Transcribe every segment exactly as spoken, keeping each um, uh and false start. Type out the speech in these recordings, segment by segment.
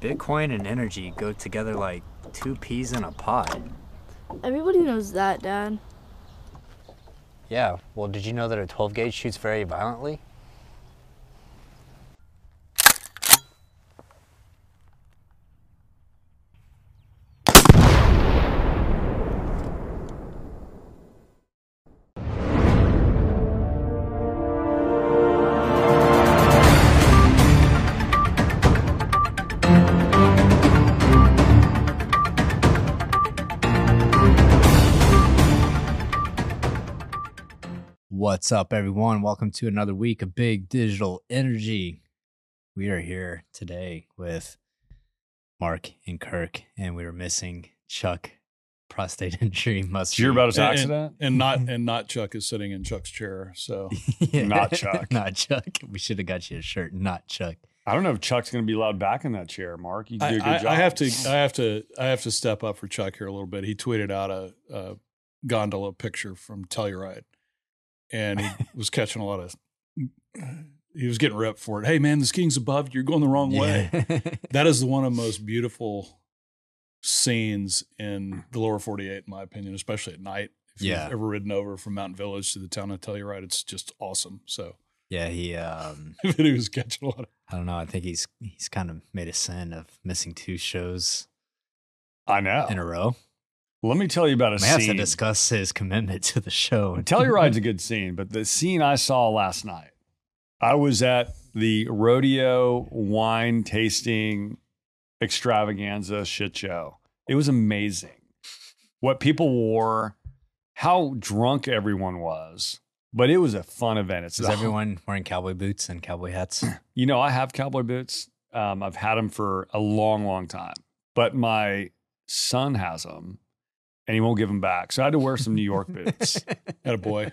Bitcoin and energy go together like two peas in a pod. Everybody knows that, Dad. Yeah, well, did you know that a twelve gauge shoots very violently? What's up, everyone? Welcome to another week of Big Digital Energy. We are here today with Mark and Kirk, and we were missing Chuck. Prostate injury must. You're about his and, accident, and, and not and not Chuck is sitting in Chuck's chair, so yeah. Not Chuck, not Chuck. We should have got you a shirt, not Chuck. I don't know if Chuck's going to be allowed back in that chair, Mark. You do I, a good I, job. I have to, I have to, I have to step up for Chuck here a little bit. He tweeted out a, a gondola picture from Telluride. And he was catching a lot of, he was getting ripped for it. Hey, man, the skiing's above. You're going the wrong way. Yeah. That is the one of the most beautiful scenes in the lower forty-eight, in my opinion, especially at night. If yeah. you've ever ridden over from Mountain Village to the town of Telluride, it's just awesome. So yeah, he, um, he was catching a lot of, I don't know. I think he's, he's kind of made a sin of missing two shows I know. in a row. Let me tell you about a scene. We have to discuss his commitment to the show. Telluride's a good scene, but the scene I saw last night, I was at the rodeo wine tasting extravaganza shit show. It was amazing. What people wore, how drunk everyone was, but it was a fun event. It's Is everyone wearing cowboy boots and cowboy hats? You know, I have cowboy boots. Um, I've had them for a long, long time, but my son has them. And he won't give them back. So I had to wear some New York boots. Attaboy.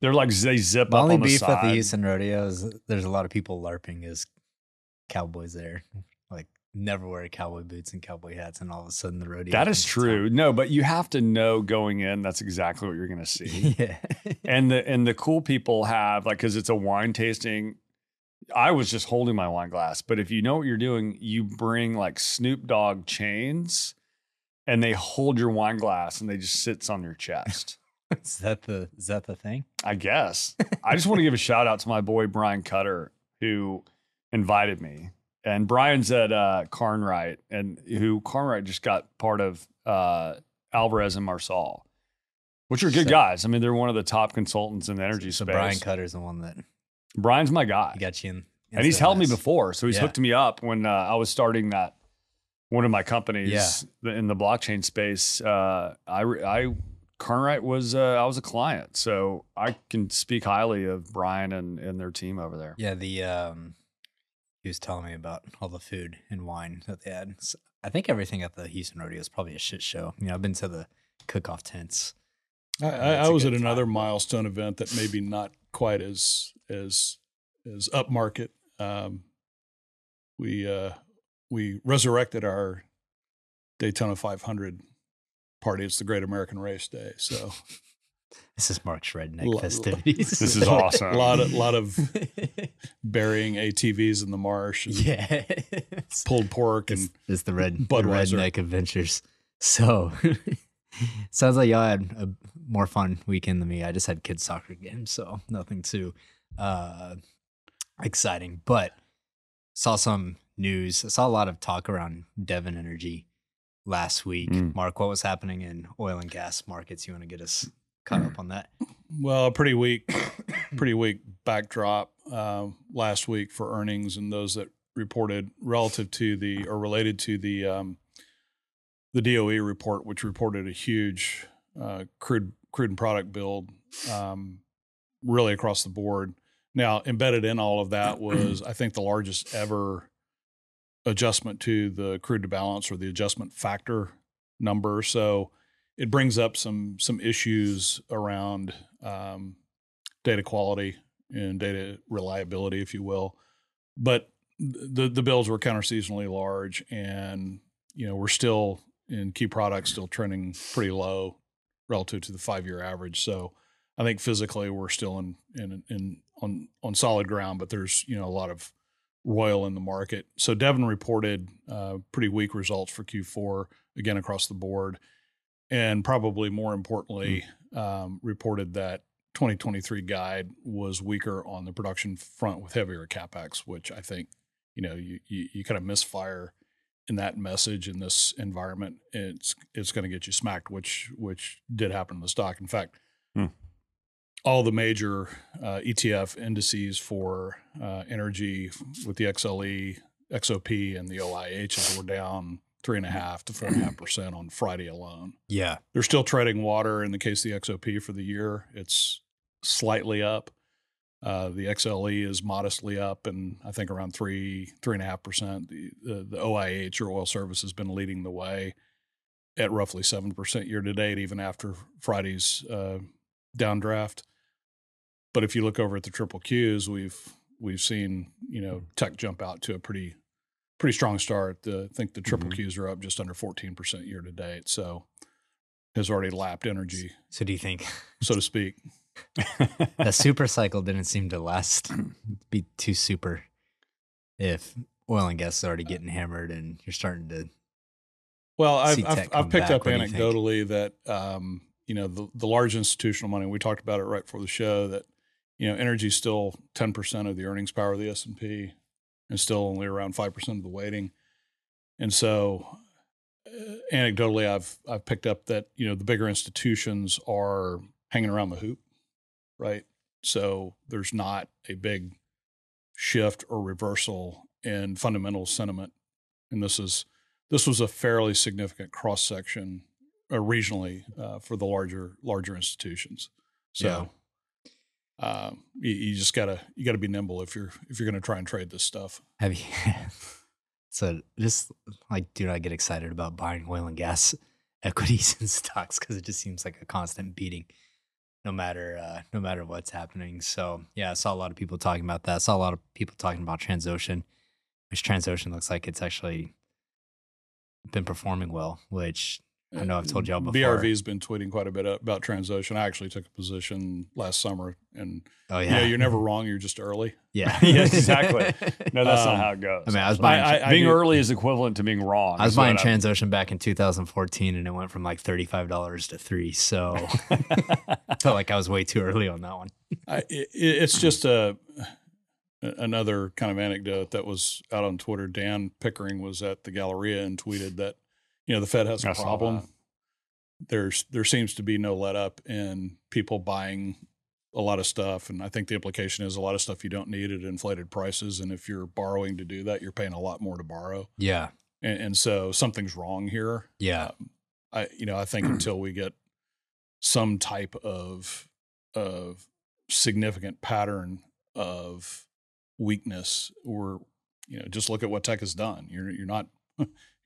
They're like, they zip up on the side. The only beef at the Houston rodeo is there's a lot of people LARPing as cowboys there. Like, never wear cowboy boots and cowboy hats, and all of a sudden the rodeo. That is true. No, but you have to know going in, that's exactly what you're going to see. Yeah. and, the, and the cool people have, like, because it's a wine tasting. I was just holding my wine glass. But if you know what you're doing, you bring, like, Snoop Dogg chains. And they hold your wine glass, and they just sits on your chest. Is that the is that the thing? I guess. I just want to give a shout out to my boy Brian Cutter, who invited me. And Brian's at uh, Kornright, and who Kornright just got part of uh, Alvarez and Marsal, which are good so, guys. I mean, they're one of the top consultants in the energy so space. So Brian Cutter's the one that Brian's my guy. He got you in, and he's helped mess. me before, so he's yeah. hooked me up when uh, I was starting that. One of my companies yeah. in the blockchain space, uh, I, I, Kornright was, uh, I was a client, so I can speak highly of Brian and, and their team over there. Yeah. The, um, he was telling me about all the food and wine that they had. So I think everything at the Houston rodeo is probably a shit show. You know, I've been to the cook-off tents. I, I, I was at time. another milestone event that maybe not quite as, as, as upmarket. Um, we, uh, We resurrected our Daytona five hundred party. It's the Great American Race Day. So this is Mark's redneck L festivities. This is awesome. A lot of, lot of burying A T Vs in the marsh. And yeah, pulled pork and it's, it's the red Budweiser. redneck adventures. So sounds like y'all had a more fun weekend than me. I just had kids soccer games, so nothing too uh, exciting. But saw some. News. I saw a lot of talk around Devon Energy last week. Mm. Mark, what was happening in oil and gas markets? You want to get us caught up on that? Well, a pretty weak, pretty weak backdrop uh, last week for earnings, and those that reported relative to the or related to the um, the D O E report, which reported a huge uh, crude crude and product build, um, really across the board. Now, embedded in all of that was, I think, the largest ever adjustment to the crude to balance or the adjustment factor number. So it brings up some, some issues around um, data quality and data reliability, if you will. But the, the bills were counter seasonally large, and, you know, we're still in key products still trending pretty low relative to the five-year average. So I think physically we're still in, in, in, on, on solid ground, but there's, you know, a lot of Royal in the market. So Devon reported uh, pretty weak results for Q four, again, across the board. And probably more importantly, mm. um, reported that twenty twenty-three guide was weaker on the production front with heavier CapEx, which I think, you know, you, you, you kind of misfire in that message in this environment. It's it's going to get you smacked, which which did happen in the stock. In fact, mm. all the major uh, E T F indices for uh, energy with the X L E, X O P, and the O I H were down three and a half to four and a half percent on Friday alone. Yeah. They're still treading water in the case of the X O P for the year. It's slightly up. Uh, the X L E is modestly up and I think around three, three and a half percent. The, the, the O I H or oil service has been leading the way at roughly seven percent year to date, even after Friday's uh, downdraft. But if you look over at the Triple Qs, we've we've seen, you know, tech jump out to a pretty pretty strong start. The, I think the Triple mm-hmm. Qs are up just under fourteen percent year to date, so has already lapped energy. So do you think, so to speak, the super cycle didn't seem to last, be too super if oil and gas is already getting hammered and you're starting to? Well, I've I've, I've picked up anecdotally that um, you know the the large institutional money. We talked about it right before the show that. You know, energy is still ten percent of the earnings power of the S and P and still only around five percent of the weighting. And so uh, anecdotally, I've I've picked up that, you know, the bigger institutions are hanging around the hoop, right? So there's not a big shift or reversal in fundamental sentiment. And this is this was a fairly significant cross-section uh, regionally uh, for the larger larger institutions. So. Yeah. Um, you, you just gotta, you gotta be nimble if you're, if you're going to try and trade this stuff. Have you, so just like, dude, I get excited about buying oil and gas equities and stocks because it just seems like a constant beating no matter, uh, no matter what's happening. So yeah, I saw a lot of people talking about that. I saw a lot of people talking about Transocean, which Transocean looks like it's actually been performing well, which I know I've told y'all before. B R V has been tweeting quite a bit about Transocean. I actually took a position last summer, and oh yeah, you know, you're never wrong. You're just early. Yeah, yeah, exactly. No, that's um, not how it goes. I mean, I was buying. I, I, being I, early is equivalent to being wrong. I was buying Transocean I, back in two thousand fourteen, and it went from like thirty-five dollars to three. So I felt like I was way too early on that one. I, it, it's just a another kind of anecdote that was out on Twitter. Dan Pickering was at the Galleria and tweeted that. You know, the Fed has a problem. There's there seems to be no let up in people buying a lot of stuff. And I think the implication is a lot of stuff you don't need at inflated prices. And if you're borrowing to do that, you're paying a lot more to borrow. Yeah. And, and so something's wrong here. Yeah. Um, I you know, I think until we get some type of of significant pattern of weakness, we're you know, just look at what tech has done. You're you're not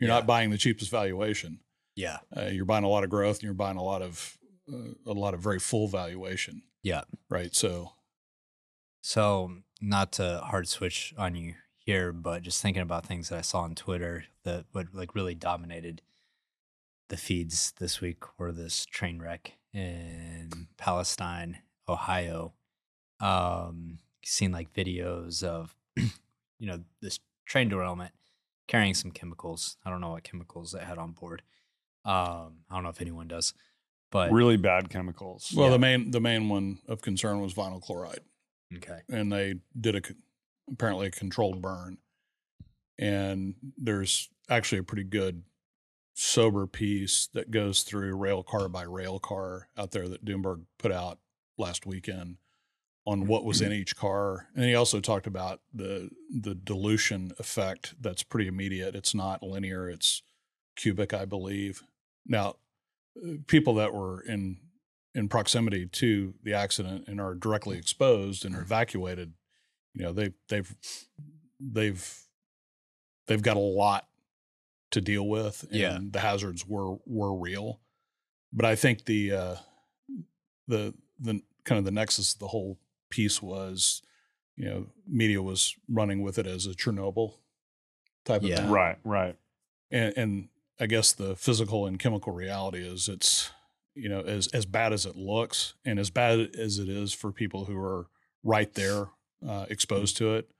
You're yeah. not buying the cheapest valuation. Yeah, uh, you're buying a lot of growth, and you're buying a lot of uh, a lot of very full valuation. Yeah, right. So, so not to hard switch on you here, but just thinking about things that I saw on Twitter that what like really dominated the feeds this week were this train wreck in Palestine, Ohio. Um, seen like videos of you know this train derailment. Carrying some chemicals. I don't know what chemicals it had on board. Um, I don't know if anyone does, but really bad chemicals. Well, yeah. the main the main one of concern was vinyl chloride. Okay, and they did a apparently a controlled burn, and there's actually a pretty good sober piece that goes through rail car by rail car out there that Doomberg put out last weekend on what was in each car. And he also talked about the the dilution effect that's pretty immediate. It's not linear, it's cubic, I believe. Now, people that were in in proximity to the accident and are directly exposed and are evacuated, you know, they they've they've they've got a lot to deal with, and yeah. the hazards were were real. But I think the uh the the kind of the nexus of the whole piece was, you know, media was running with it as a Chernobyl type yeah. of thing. Right, right. And, and I guess the physical and chemical reality is it's, you know, as, as bad as it looks and as bad as it is for people who are right there uh, exposed to it,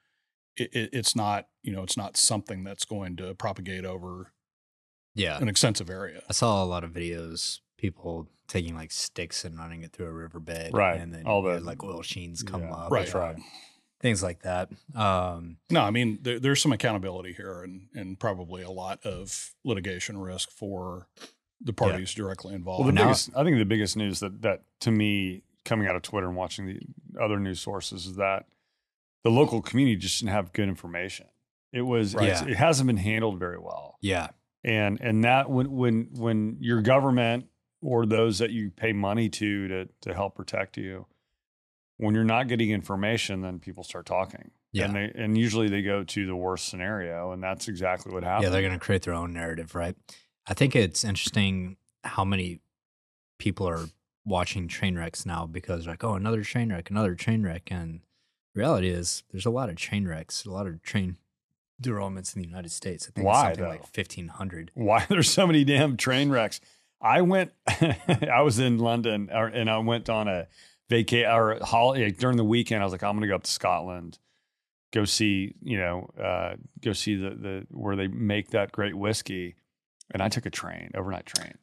it, it, it's not, you know, it's not something that's going to propagate over yeah. an extensive area. I saw a lot of videos, people taking like sticks and running it through a riverbed. Right. And then all the like oil sheens come yeah, up. Right. Right. Things like that. Um, no, I mean, there, there's some accountability here and, and probably a lot of litigation risk for the parties yeah. directly involved. Well, the now, biggest, I think the biggest news that, that to me, coming out of Twitter and watching the other news sources, is that the local community just didn't have good information. It was, right. yeah. it hasn't been handled very well. Yeah. And, and that when, when, when your government or those that you pay money to, to, to help protect you, when you're not getting information, then people start talking. Yeah. And they, and usually they go to the worst scenario, and that's exactly what happened. Yeah. They're going to create their own narrative. Right. I think it's interesting how many people are watching train wrecks now because like, oh, another train wreck, another train wreck. And the reality is there's a lot of train wrecks, a lot of train derailments in the United States. I think Why, it's something though? like fifteen hundred. Why there's so many damn train wrecks? I went, I was in London or, and I went on a vacay or holiday during the weekend. I was like, I'm going to go up to Scotland, go see, you know, uh, go see the, the, where they make that great whiskey. And I took a train, overnight train,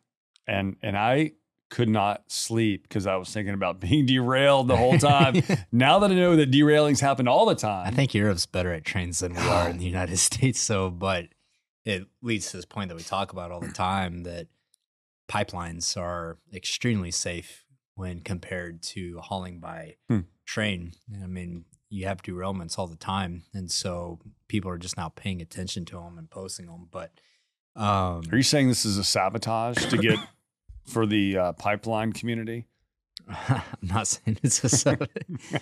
and and I could not sleep because I was thinking about being derailed the whole time. Now that I know that derailings happen all the time. I think Europe's better at trains than we are in the United States. So, but it leads to this point that we talk about all the time, that pipelines are extremely safe when compared to hauling by hmm. train. I mean, you have derailments all the time. And so people are just now paying attention to them and posting them. But Um, are you saying this is a sabotage to get for the uh, pipeline community? I'm not saying it's a sabotage.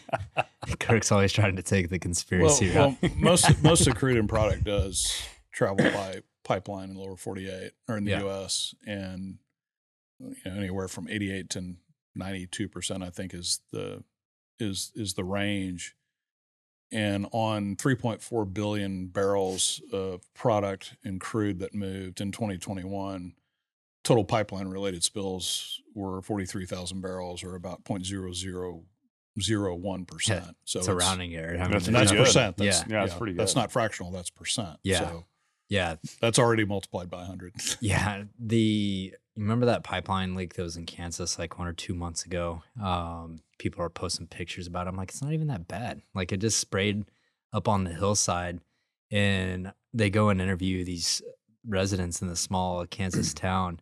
Kirk's always trying to take the conspiracy well, route. Well, most most of the crude and product does travel by pipeline in the lower forty-eight or in the yeah. U S and you know, anywhere from eighty-eight to ninety-two percent, I think, is the is is the range. And on three point four billion barrels of product and crude that moved in twenty twenty-one, total pipeline-related spills were forty-three thousand barrels, or about zero point zero zero zero one percent. Yeah, so it's a rounding error. I mean, that's that's percent. That's, yeah. yeah, that's yeah, pretty good. That's not fractional. That's percent. Yeah. So yeah. That's already multiplied by one hundred. Yeah. The remember that pipeline leak that was in Kansas like one or two months ago? Um, people are posting pictures about it. I'm like, it's not even that bad. Like, it just sprayed up on the hillside, and they go and interview these residents in the small Kansas town.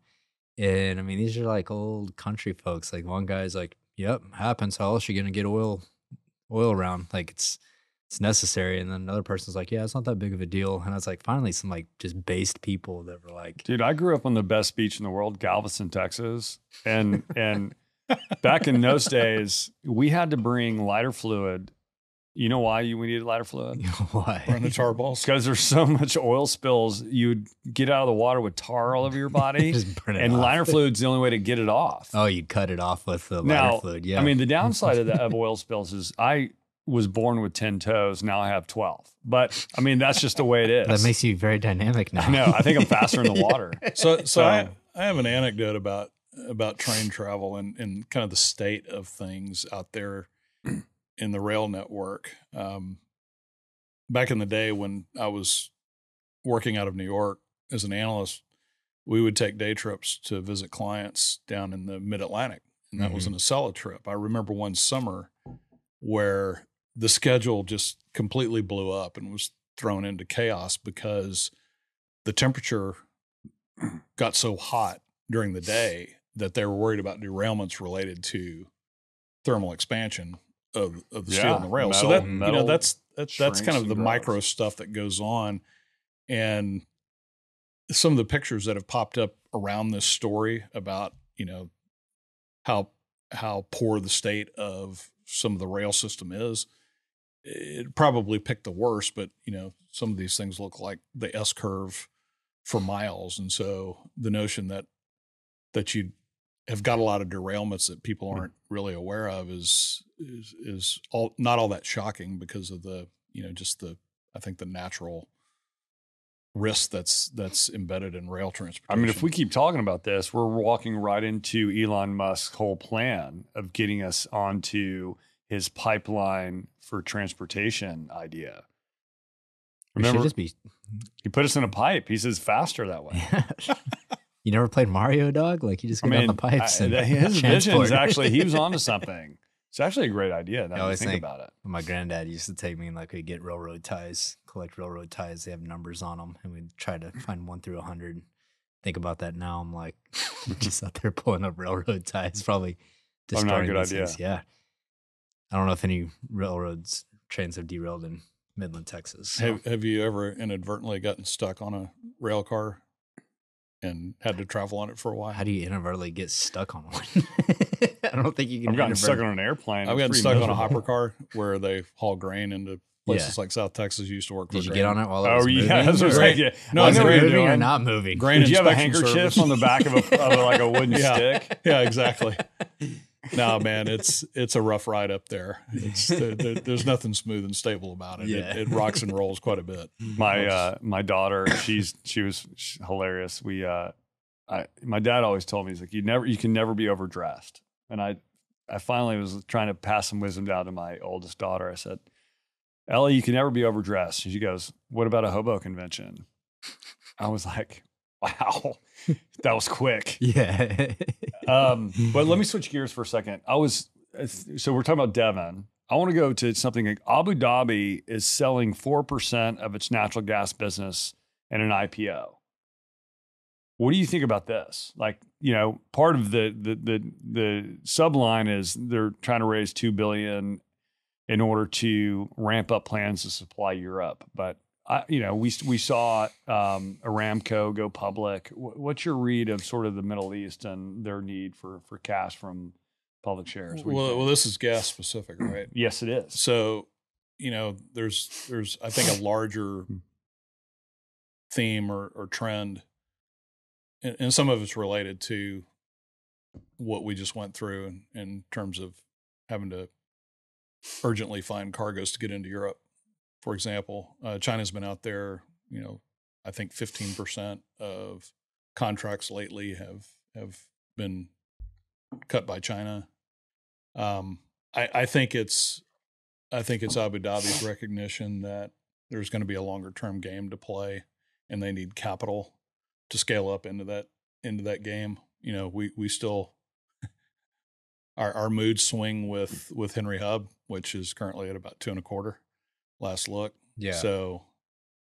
And I mean, these are like old country folks. Like, one guy's like, yep, happens. How else are you going to get oil, oil around? Like, it's, it's necessary. And then another person's like, yeah, it's not that big of a deal. And I was like, finally, some like just based people that were like, dude, I grew up on the best beach in the world, Galveston, Texas. And, and, back in those days, we had to bring lighter fluid. You know why you we needed lighter fluid? Why? Run the tar balls. Because there's so much oil spills, you'd get out of the water with tar all over your body. Just burn it and off. Lighter fluid's the only way to get it off. Oh, you'd cut it off with the now, lighter fluid. Yeah. I mean, the downside of, the, of oil spills is I was born with ten toes. Now I have twelve. But I mean, that's just the way it is. That makes you very dynamic now. No, I think I'm faster in the water. So, so, so I, I have an anecdote about. about train travel and, and kind of the state of things out there in the rail network. Um, back in the day when I was working out of New York as an analyst, we would take day trips to visit clients down in the mid-Atlantic, and that mm-hmm. was an Acela trip. I remember one summer where the schedule just completely blew up and was thrown into chaos because the temperature got so hot during the day that they were worried about derailments related to thermal expansion of, of the yeah, steel and the rail. Metal, so that, you know, that's, that's, that's kind of the micro stuff that goes on. And some of the pictures that have popped up around this story about, you know, how, how poor the state of some of the rail system is, it probably picked the worst, but you know, some of these things look like the S curve for miles. And so the notion that, that you have got a lot of derailments that people aren't really aware of is, is, is all not all that shocking because of the, you know, just the, I think the natural risk that's, that's embedded in rail transportation. I mean, if we keep talking about this, we're walking right into Elon Musk's whole plan of getting us onto his pipeline for transportation idea. Remember, we should just be... He put us in a pipe. He says faster that way. You never played Mario, dog? Like, you just go I mean, down the pipes. I, and his vision is actually, he was onto something. It's actually a great idea. Now I always think, think about it. My granddad used to take me and like, we'd get railroad ties, collect railroad ties. They have numbers on them. And we'd try to find one through a hundred. Think about that now. I'm like, just out there pulling up railroad ties. Probably discarding these things. Yeah. I don't know if any railroads, trains have derailed in Midland, Texas. So. Have, have you ever inadvertently gotten stuck on a rail car and had to travel on it for a while? How do you inadvertently get stuck on one? I don't think you can. I've gotten stuck on an airplane. I've gotten stuck miserable. on a hopper car where they haul grain into places yeah. like South Texas. You used to work. Did for you grain. Get on it while it was oh, moving? Yeah, that's right. Like, yeah. No, was I never moving doing. or not moving. Grain Did you have a handkerchief service? on the back of a of like a wooden yeah. stick? Yeah, exactly. No, man, it's it's a rough ride up there. It's, there, there there's nothing smooth and stable about it. Yeah. It, it rocks and rolls quite a bit. My uh, my daughter, she's she was hilarious. We, uh, I, my dad always told me, he's like, you never, you can never be overdressed. And I, I finally was trying to pass some wisdom down to my oldest daughter. I said, Ellie, you can never be overdressed. And she goes, what about a hobo convention? I was like, wow, that was quick. Yeah. um, but let me switch gears for a second. I was, so we're talking about Devon. I want to go to something like Abu Dhabi is selling four percent of its natural gas business in an I P O. What do you think about this? Like, you know, part of the the the, the subline is they're trying to raise two billion dollars in order to ramp up plans to supply Europe. But I, you know, we we saw um, Aramco go public. W- what's your read of sort of the Middle East and their need for for cash from public shares? Well, well, this is gas specific, right? Yes, it is. So, you know, there's there's I think a larger theme or, or trend. And some of it's related to what we just went through in, in terms of having to urgently find cargoes to get into Europe. For example, uh, China's been out there, you know, I think fifteen percent of contracts lately have have been cut by China. Um, I, I think it's I think it's Abu Dhabi's recognition that there's going to be a longer term game to play, and they need capital to scale up into that into that game. You know, we we still our our moods swing with with Henry Hub, which is currently at about two and a quarter last look. Yeah. So,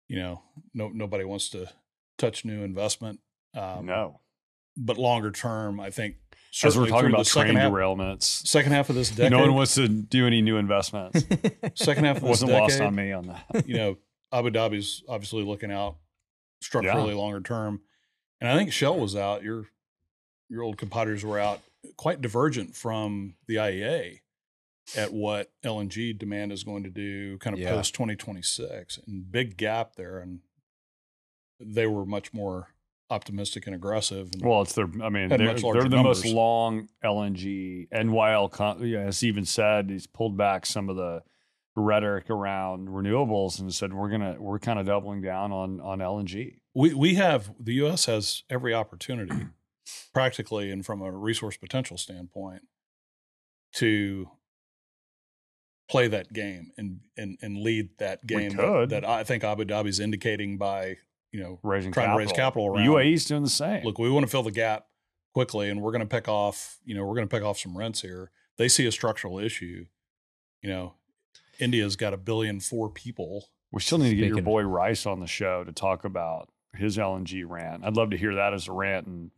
you know, no nobody wants to touch new investment. Um, no. But longer term, I think as we're talking about train derailments, second half of this decade, no one wants to do any new investments. Second half of this decade wasn't lost on me on that. You know, Abu Dhabi's obviously looking out structurally yeah. longer term. And I think Shell was out, your your old compadres were out, quite divergent from the I E A at what L N G demand is going to do kind of yeah. post twenty twenty-six, and big gap there. And they were much more optimistic and aggressive. And well, it's their, I mean, they're, they're the numbers. Most long L N G. N Y L, as he even said, he's pulled back some of the rhetoric around renewables and said we're gonna we're kind of doubling down on on L N G. We we have the U S has every opportunity, practically, and from a resource potential standpoint, to play that game and and, and lead that game that, that I think Abu Dhabi's indicating by you know raising trying capital. to raise capital around. U A E's doing the same. Look, we want to fill the gap quickly, and we're going to pick off you know we're going to pick off some rents here. They see a structural issue, you know. India's got a billion four people. We still need to get your boy Rice on the show to talk about his L N G rant. I'd love to hear that as a rant and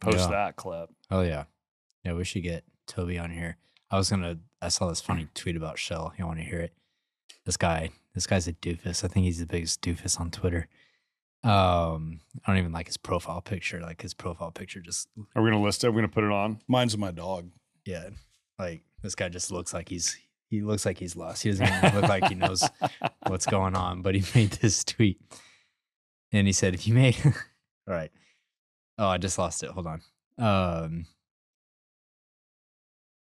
post yeah. that clip. Oh yeah, yeah. We should get Toby on here. I was gonna. I saw this funny tweet about Shell. You want to hear it? This guy. This guy's a doofus. I think he's the biggest doofus on Twitter. Um, I don't even like his profile picture. Like his profile picture just. Are we gonna list it? We're gonna put it on. Mine's my dog. Yeah. Like this guy just looks like he's. He looks like he's lost. He doesn't even look like he knows what's going on, but he made this tweet. And he said, if you made, all right. Oh, I just lost it. Hold on. Um,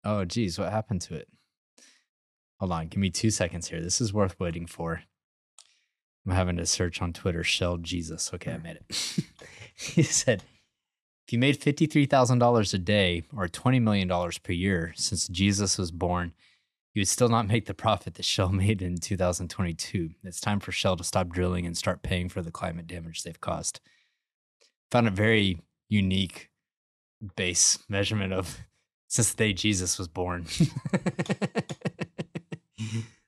oh, geez, what happened to it? Hold on. Give me two seconds here. This is worth waiting for. I'm having to search on Twitter, Shell Jesus. Okay, I made it. He said, if you made fifty-three thousand dollars a day or twenty million dollars per year since Jesus was born, you would still not make the profit that Shell made in two thousand twenty-two. It's time for Shell to stop drilling and start paying for the climate damage they've caused. Found a very unique base measurement of since the day Jesus was born.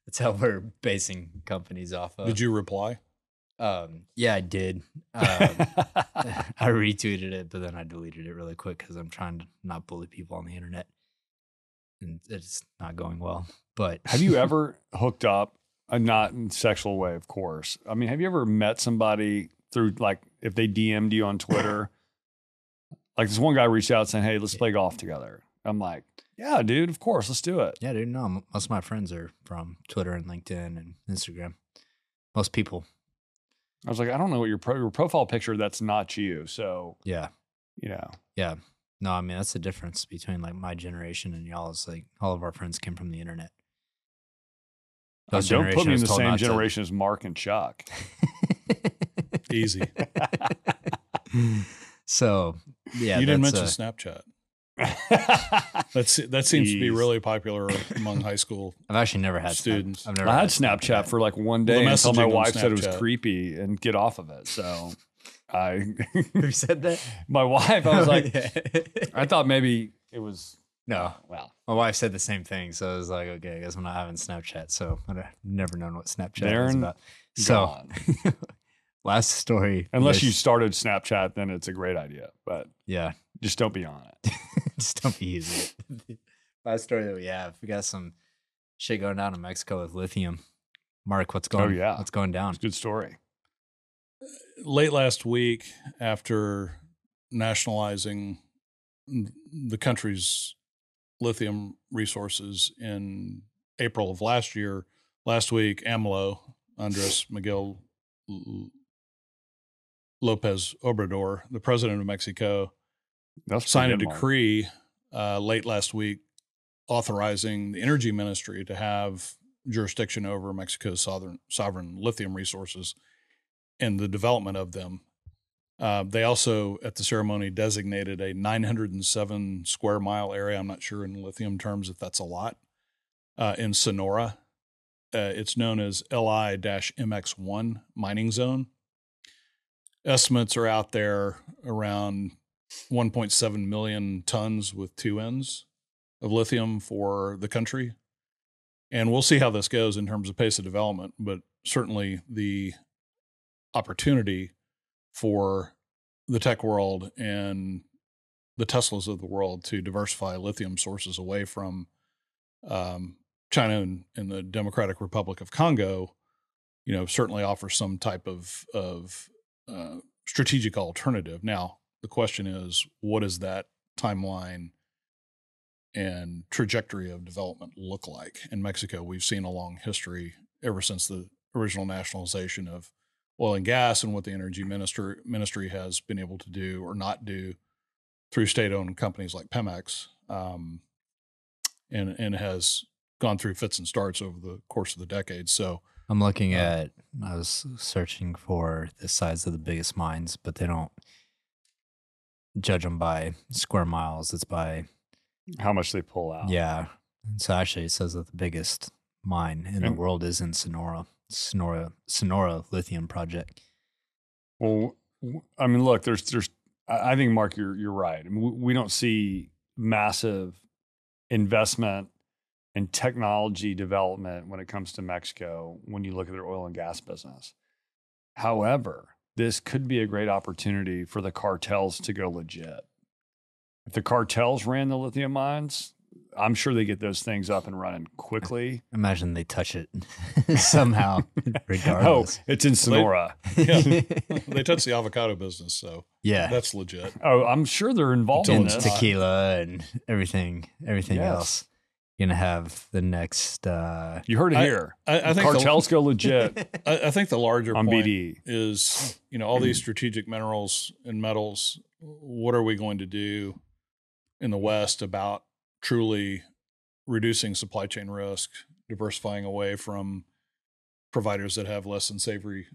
That's how we're basing companies off of. Did you reply? Um, yeah, I did. Um, I retweeted it, but then I deleted it really quick because I'm trying to not bully people on the internet. And it's not going well. But have you ever hooked up, uh, not in a sexual way, of course. I mean, have you ever met somebody through, like, if they D M'd you on Twitter? Like, this one guy reached out saying, hey, let's play golf together. I'm like, yeah, dude, of course, let's do it. Yeah, dude, no, most of my friends are from Twitter and LinkedIn and Instagram. Most people. I was like, I don't know what your, pro- your profile picture, that's not you. So, yeah, you know. Yeah. No, I mean, that's the difference between, like, my generation and y'all is, like, all of our friends came from the internet. Uh, don't put me in the same generation to... as Mark and Chuck. Easy. So, yeah. You didn't mention uh, Snapchat. That's, that seems Jeez. to be really popular among high school I've actually never had students. I've never I had Snapchat, Snapchat for like one day well, until my wife Snapchat. said it was creepy and get off of it. So I who said that? My wife. I was like, I thought maybe it was no. Well, my wife said the same thing, so I was like, okay, I guess I'm not having Snapchat. So I've never known what Snapchat was about. So last story. Unless was, you started Snapchat, then it's a great idea. But yeah, just don't be on it. Just don't be using it. Last story that we have, we got some shit going down in Mexico with lithium. Mark, what's going? Oh yeah, what's going down? It's a good story. Late last week, after nationalizing the country's lithium resources in April of last year, last week, AMLO, Andres Miguel Lopez Obrador, the president of Mexico, That's signed a decree uh, late last week authorizing the energy ministry to have jurisdiction over Mexico's sovereign, sovereign lithium resources and the development of them. Uh, they also, at the ceremony, designated a nine hundred seven square mile area. I'm not sure in lithium terms if that's a lot. Uh, in Sonora, uh, it's known as L I M X one mining zone. Estimates are out there around one point seven million tons with two N's of lithium for the country. And we'll see how this goes in terms of pace of development, but certainly the opportunity for the tech world and the Teslas of the world to diversify lithium sources away from um, China and, and the Democratic Republic of Congo, you know, certainly offers some type of, of uh, strategic alternative. Now, the question is, what does that timeline and trajectory of development look like? In Mexico, we've seen a long history ever since the original nationalization of oil and gas and what the energy minister, ministry has been able to do or not do through state-owned companies like Pemex, um, and, and has gone through fits and starts over the course of the decade. So I'm looking uh, at, I was searching for the size of the biggest mines, but they don't judge them by square miles. It's by how much they pull out. Yeah. So actually it says that the biggest mine in yeah. the world is in Sonora, Sonora, Sonora lithium project. Well, I mean, look, there's, there's, I think Mark, you're, you're right. I mean, we don't see massive investment in technology development when it comes to Mexico, when you look at their oil and gas business. However, this could be a great opportunity for the cartels to go legit. If the cartels ran the lithium mines, I'm sure they get those things up and running quickly. Imagine they touch it somehow, regardless. Oh, it's in Sonora. They, yeah. They touch the avocado business, so yeah, that's legit. Oh, I'm sure they're involved in this. Tequila and everything, everything yes. else. Gonna have the next. Uh, you heard it I, here. I, I think cartels the, go legit. I, I think the larger on point B D E is, you know, all these strategic minerals and metals. What are we going to do in the West about truly reducing supply chain risk, diversifying away from providers that have less than savory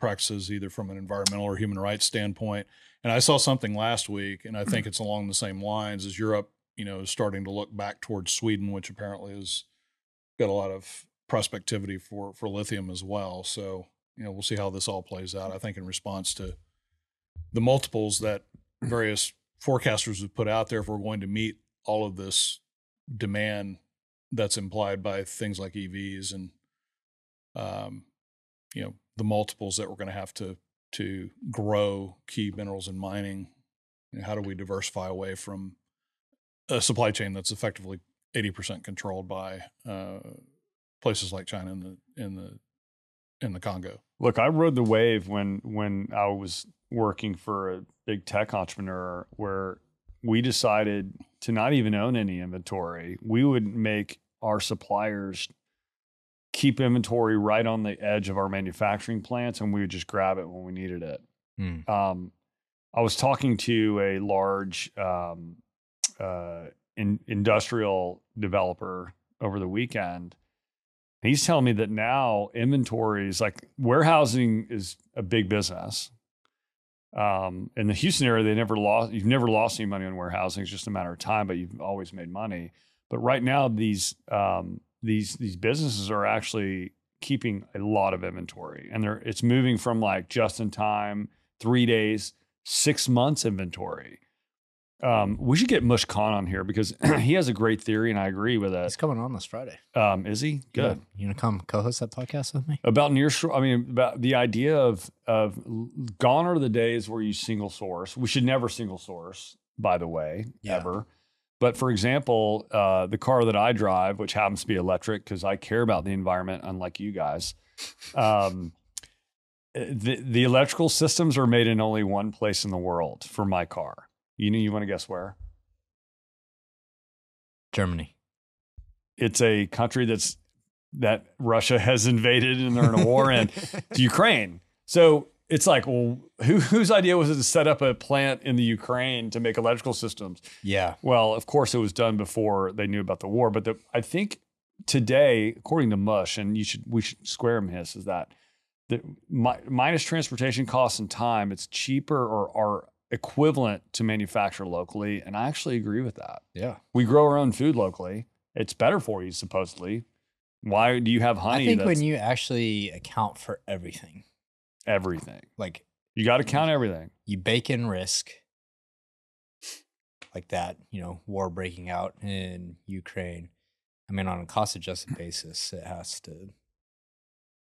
practices, either from an environmental or human rights standpoint? And I saw something last week, and I think it's along the same lines as Europe. You know, starting to look back towards Sweden, which apparently is got a lot of prospectivity for, for lithium as well. So, you know, we'll see how this all plays out. I think in response to the multiples that various forecasters have put out there, if we're going to meet all of this demand that's implied by things like E Vs and, um, you know, the multiples that we're going to have to, to grow key minerals in mining, you know, how do we diversify away from a supply chain that's effectively eighty percent controlled by uh, places like China and the, in the, in the Congo? Look, I rode the wave when, when I was working for a big tech entrepreneur where we decided to not even own any inventory. We would make our suppliers keep inventory right on the edge of our manufacturing plants, and we would just grab it when we needed it. Mm. Um, I was talking to a large um, uh, in, industrial developer over the weekend. He's telling me that now inventories, like warehousing is a big business. Um, in the Houston area, they never lost, you've never lost any money on warehousing. It's just a matter of time, but you've always made money. But right now these, um, these, these businesses are actually keeping a lot of inventory, and they're, it's moving from like just in time, three days, six months inventory. Um, we should get Mush Khan on here because he has a great theory, and I agree with it. He's coming on this Friday. Um, is he? Good. Yeah. You gonna come co-host that podcast with me about nearshore? I mean, about the idea of of gone are the days where you single source. We should never single source, by the way, yeah. ever. But for example, uh, the car that I drive, which happens to be electric, because I care about the environment, unlike you guys. Um, the the electrical systems are made in only one place in the world for my car. You know, you want to guess where? Germany. It's a country that's that Russia has invaded, and they're in a war in Ukraine. So it's like, well, who, whose idea was it to set up a plant in the Ukraine to make electrical systems? Yeah. Well, of course, it was done before they knew about the war. But the, I think today, according to Mush, and you should we should square him his, is that the my, minus transportation costs and time, it's cheaper or are equivalent to manufacture locally. And I actually agree with that. Yeah. We grow our own food locally. It's better for you, supposedly. Why do you have honey? I think when you actually account for everything. Everything. Like you got to count everything. You bake in risk like that, you know, war breaking out in Ukraine. I mean, on a cost adjusted basis, it has to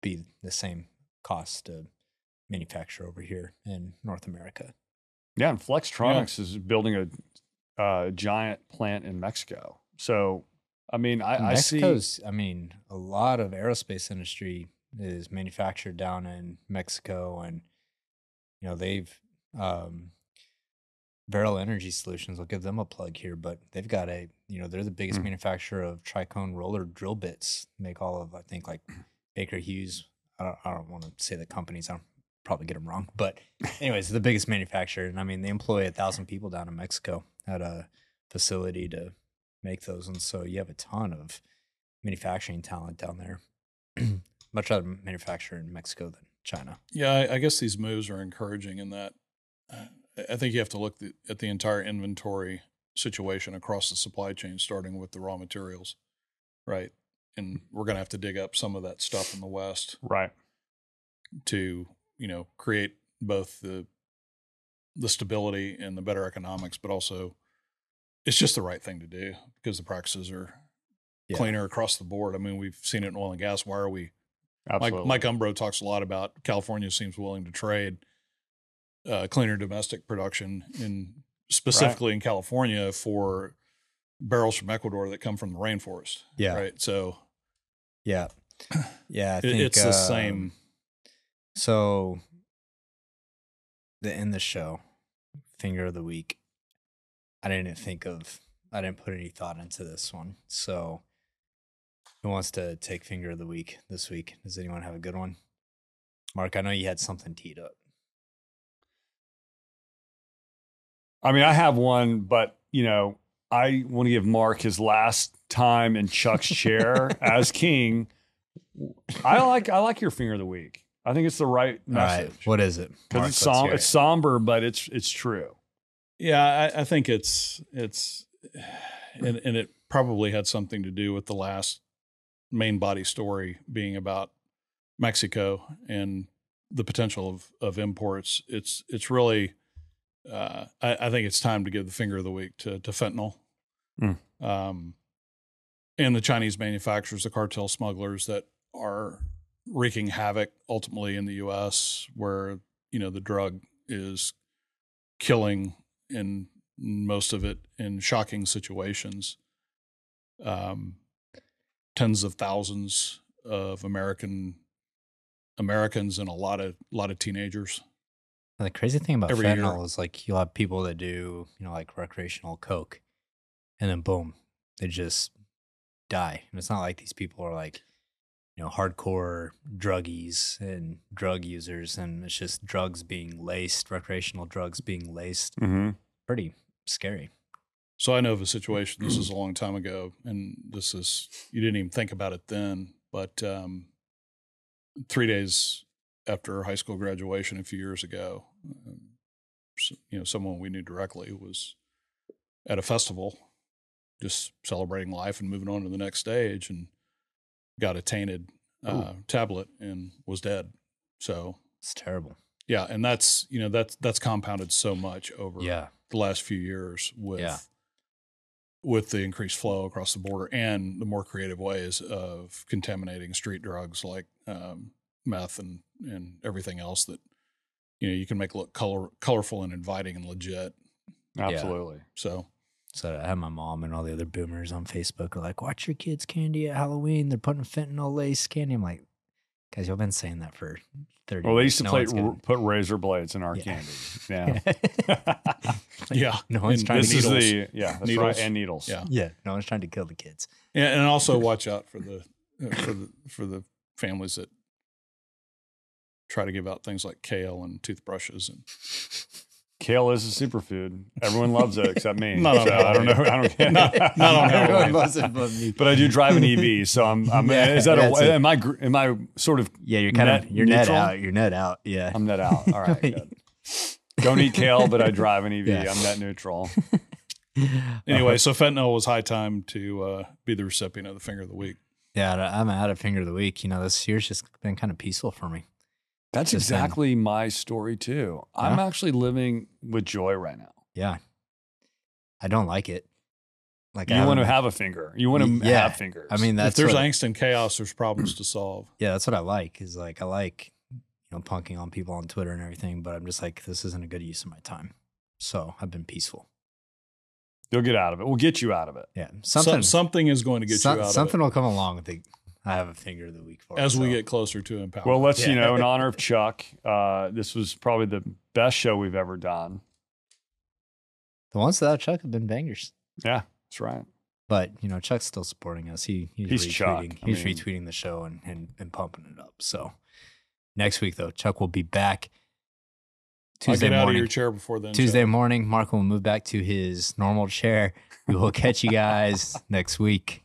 be the same cost to manufacture over here in North America. Yeah, and Flextronics yeah. is building a uh, giant plant in Mexico. So, I mean, I, I see... Mexico's, I mean, a lot of aerospace industry is manufactured down in Mexico, and, you know, they've... Um, Veril Energy Solutions, I'll give them a plug here, but they've got a, you know, they're the biggest mm. manufacturer of tricone roller drill bits. Make all of, I think, like Baker Hughes. I don't, I don't want to say the companies. I don't probably get them wrong, but anyways, the biggest manufacturer, and I mean they employ a thousand people down in Mexico at a facility to make those, and so you have a ton of manufacturing talent down there. Much rather manufacture in Mexico than China. Yeah, I, I guess these moves are encouraging in that uh, I think you have to look the, at the entire inventory situation across the supply chain, starting with the raw materials, right? And we're going to have to dig up some of that stuff in the West, right, to you know, create both the the stability and the better economics, but also it's just the right thing to do because the practices are yeah. cleaner across the board. I mean, we've seen it in oil and gas. Why are we? Absolutely. Mike, Mike Umbro talks a lot about California seems willing to trade uh, cleaner domestic production in specifically right. in California for barrels from Ecuador that come from the rainforest. Yeah. Right. So. Yeah. Yeah. I think, it's the um, same. So, to end the show, finger of the week, I didn't think of, I didn't put any thought into this one. So, who wants to take finger of the week this week? Does anyone have a good one? Mark, I know you had something teed up. I mean, I have one, but, you know, I want to give Mark his last time in Chuck's chair as king. I like, I like your finger of the week. I think it's the right message. All right. What is it? Because it's, som- it. it's somber, but it's it's true. Yeah, I, I think it's it's, and, and it probably had something to do with the last main body story being about Mexico and the potential of, of imports, it's, it's really, uh, I, I think it's time to give the finger of the week to, to fentanyl. Mm. Um, and the Chinese manufacturers, the cartel smugglers that are wreaking havoc ultimately in the U S where, you know, the drug is killing, in most of it in shocking situations, um, tens of thousands of American Americans and a lot of, lot of teenagers. And the crazy thing about fentanyl is, like, you'll have people that do, you know, like recreational coke, and then boom, they just die. And it's not like these people are like, you know, hardcore druggies and drug users, and it's just drugs being laced, recreational drugs being laced. Mm-hmm. Pretty scary. So I know of a situation, this is a long time ago, and this is, you didn't even think about it then, but um, three days after high school graduation a few years ago, um, so, you know, someone we knew directly was at a festival just celebrating life and moving on to the next stage, and got a tainted uh, tablet and was dead. So it's terrible. Yeah. And that's, you know, that's, that's compounded so much over yeah. the last few years with, yeah. with the increased flow across the border and the more creative ways of contaminating street drugs like um, meth and, and everything else that, you know, you can make look color, colorful and inviting and legit. Absolutely. Yeah. So, So I had my mom and all the other boomers on Facebook are like, watch your kids' candy at Halloween. They're putting fentanyl lace candy. I'm like, guys, y'all been saying that for thirty years. Well, they used to no play, r- put razor blades in our yeah. candy. Yeah. like, yeah. No one's and trying to kill the kids. Yeah. That's needles. Right. And needles. Yeah. Yeah. No one's trying to kill the kids. And, and also watch out for the, uh, for the, for the families that try to give out things like kale and toothbrushes and. Kale is a superfood. Everyone loves it except me. Not on so I don't know. I don't care. not, not on Everyone loves it but me. But I do drive an E V, so I'm. I'm yeah, is that a? It. Am I? Am I sort of? Yeah, you're kind net of. You're neutral? net out. You're net out. Yeah, I'm net out. All right. Good. Don't eat kale, but I drive an E V. Yeah. I'm net neutral. Anyway, so fentanyl was high time to uh, be the recipient of the finger of the week. Yeah, I'm out of finger of the week. You know, this year's just been kind of peaceful for me. That's exactly thing. my story too. Yeah. I'm actually living with joy right now. Yeah. I don't like it. Like, you want to have a finger. You want to yeah. have fingers. I mean, that's if there's what, angst and chaos, there's problems to solve. Yeah, that's what I like. Is like I like, you know, punking on people on Twitter and everything, but I'm just like, this isn't a good use of my time. So I've been peaceful. You'll get out of it. We'll get you out of it. Yeah. Something so, something is going to get so, you out of it. Something will come along with it. I have a finger of the week for as it, we so. get closer to empowerment. Well, let's, yeah. you know, in honor of Chuck, uh, this was probably the best show we've ever done. The ones without Chuck have been bangers. Yeah, that's right. But, you know, Chuck's still supporting us. He He's, he's retweeting, Chuck. He's mean, retweeting the show and, and, and pumping it up. So next week, though, Chuck will be back Tuesday I'll get morning. Get out of your chair before then. Tuesday Chuck. morning, Mark will move back to his normal chair. We will catch you guys next week.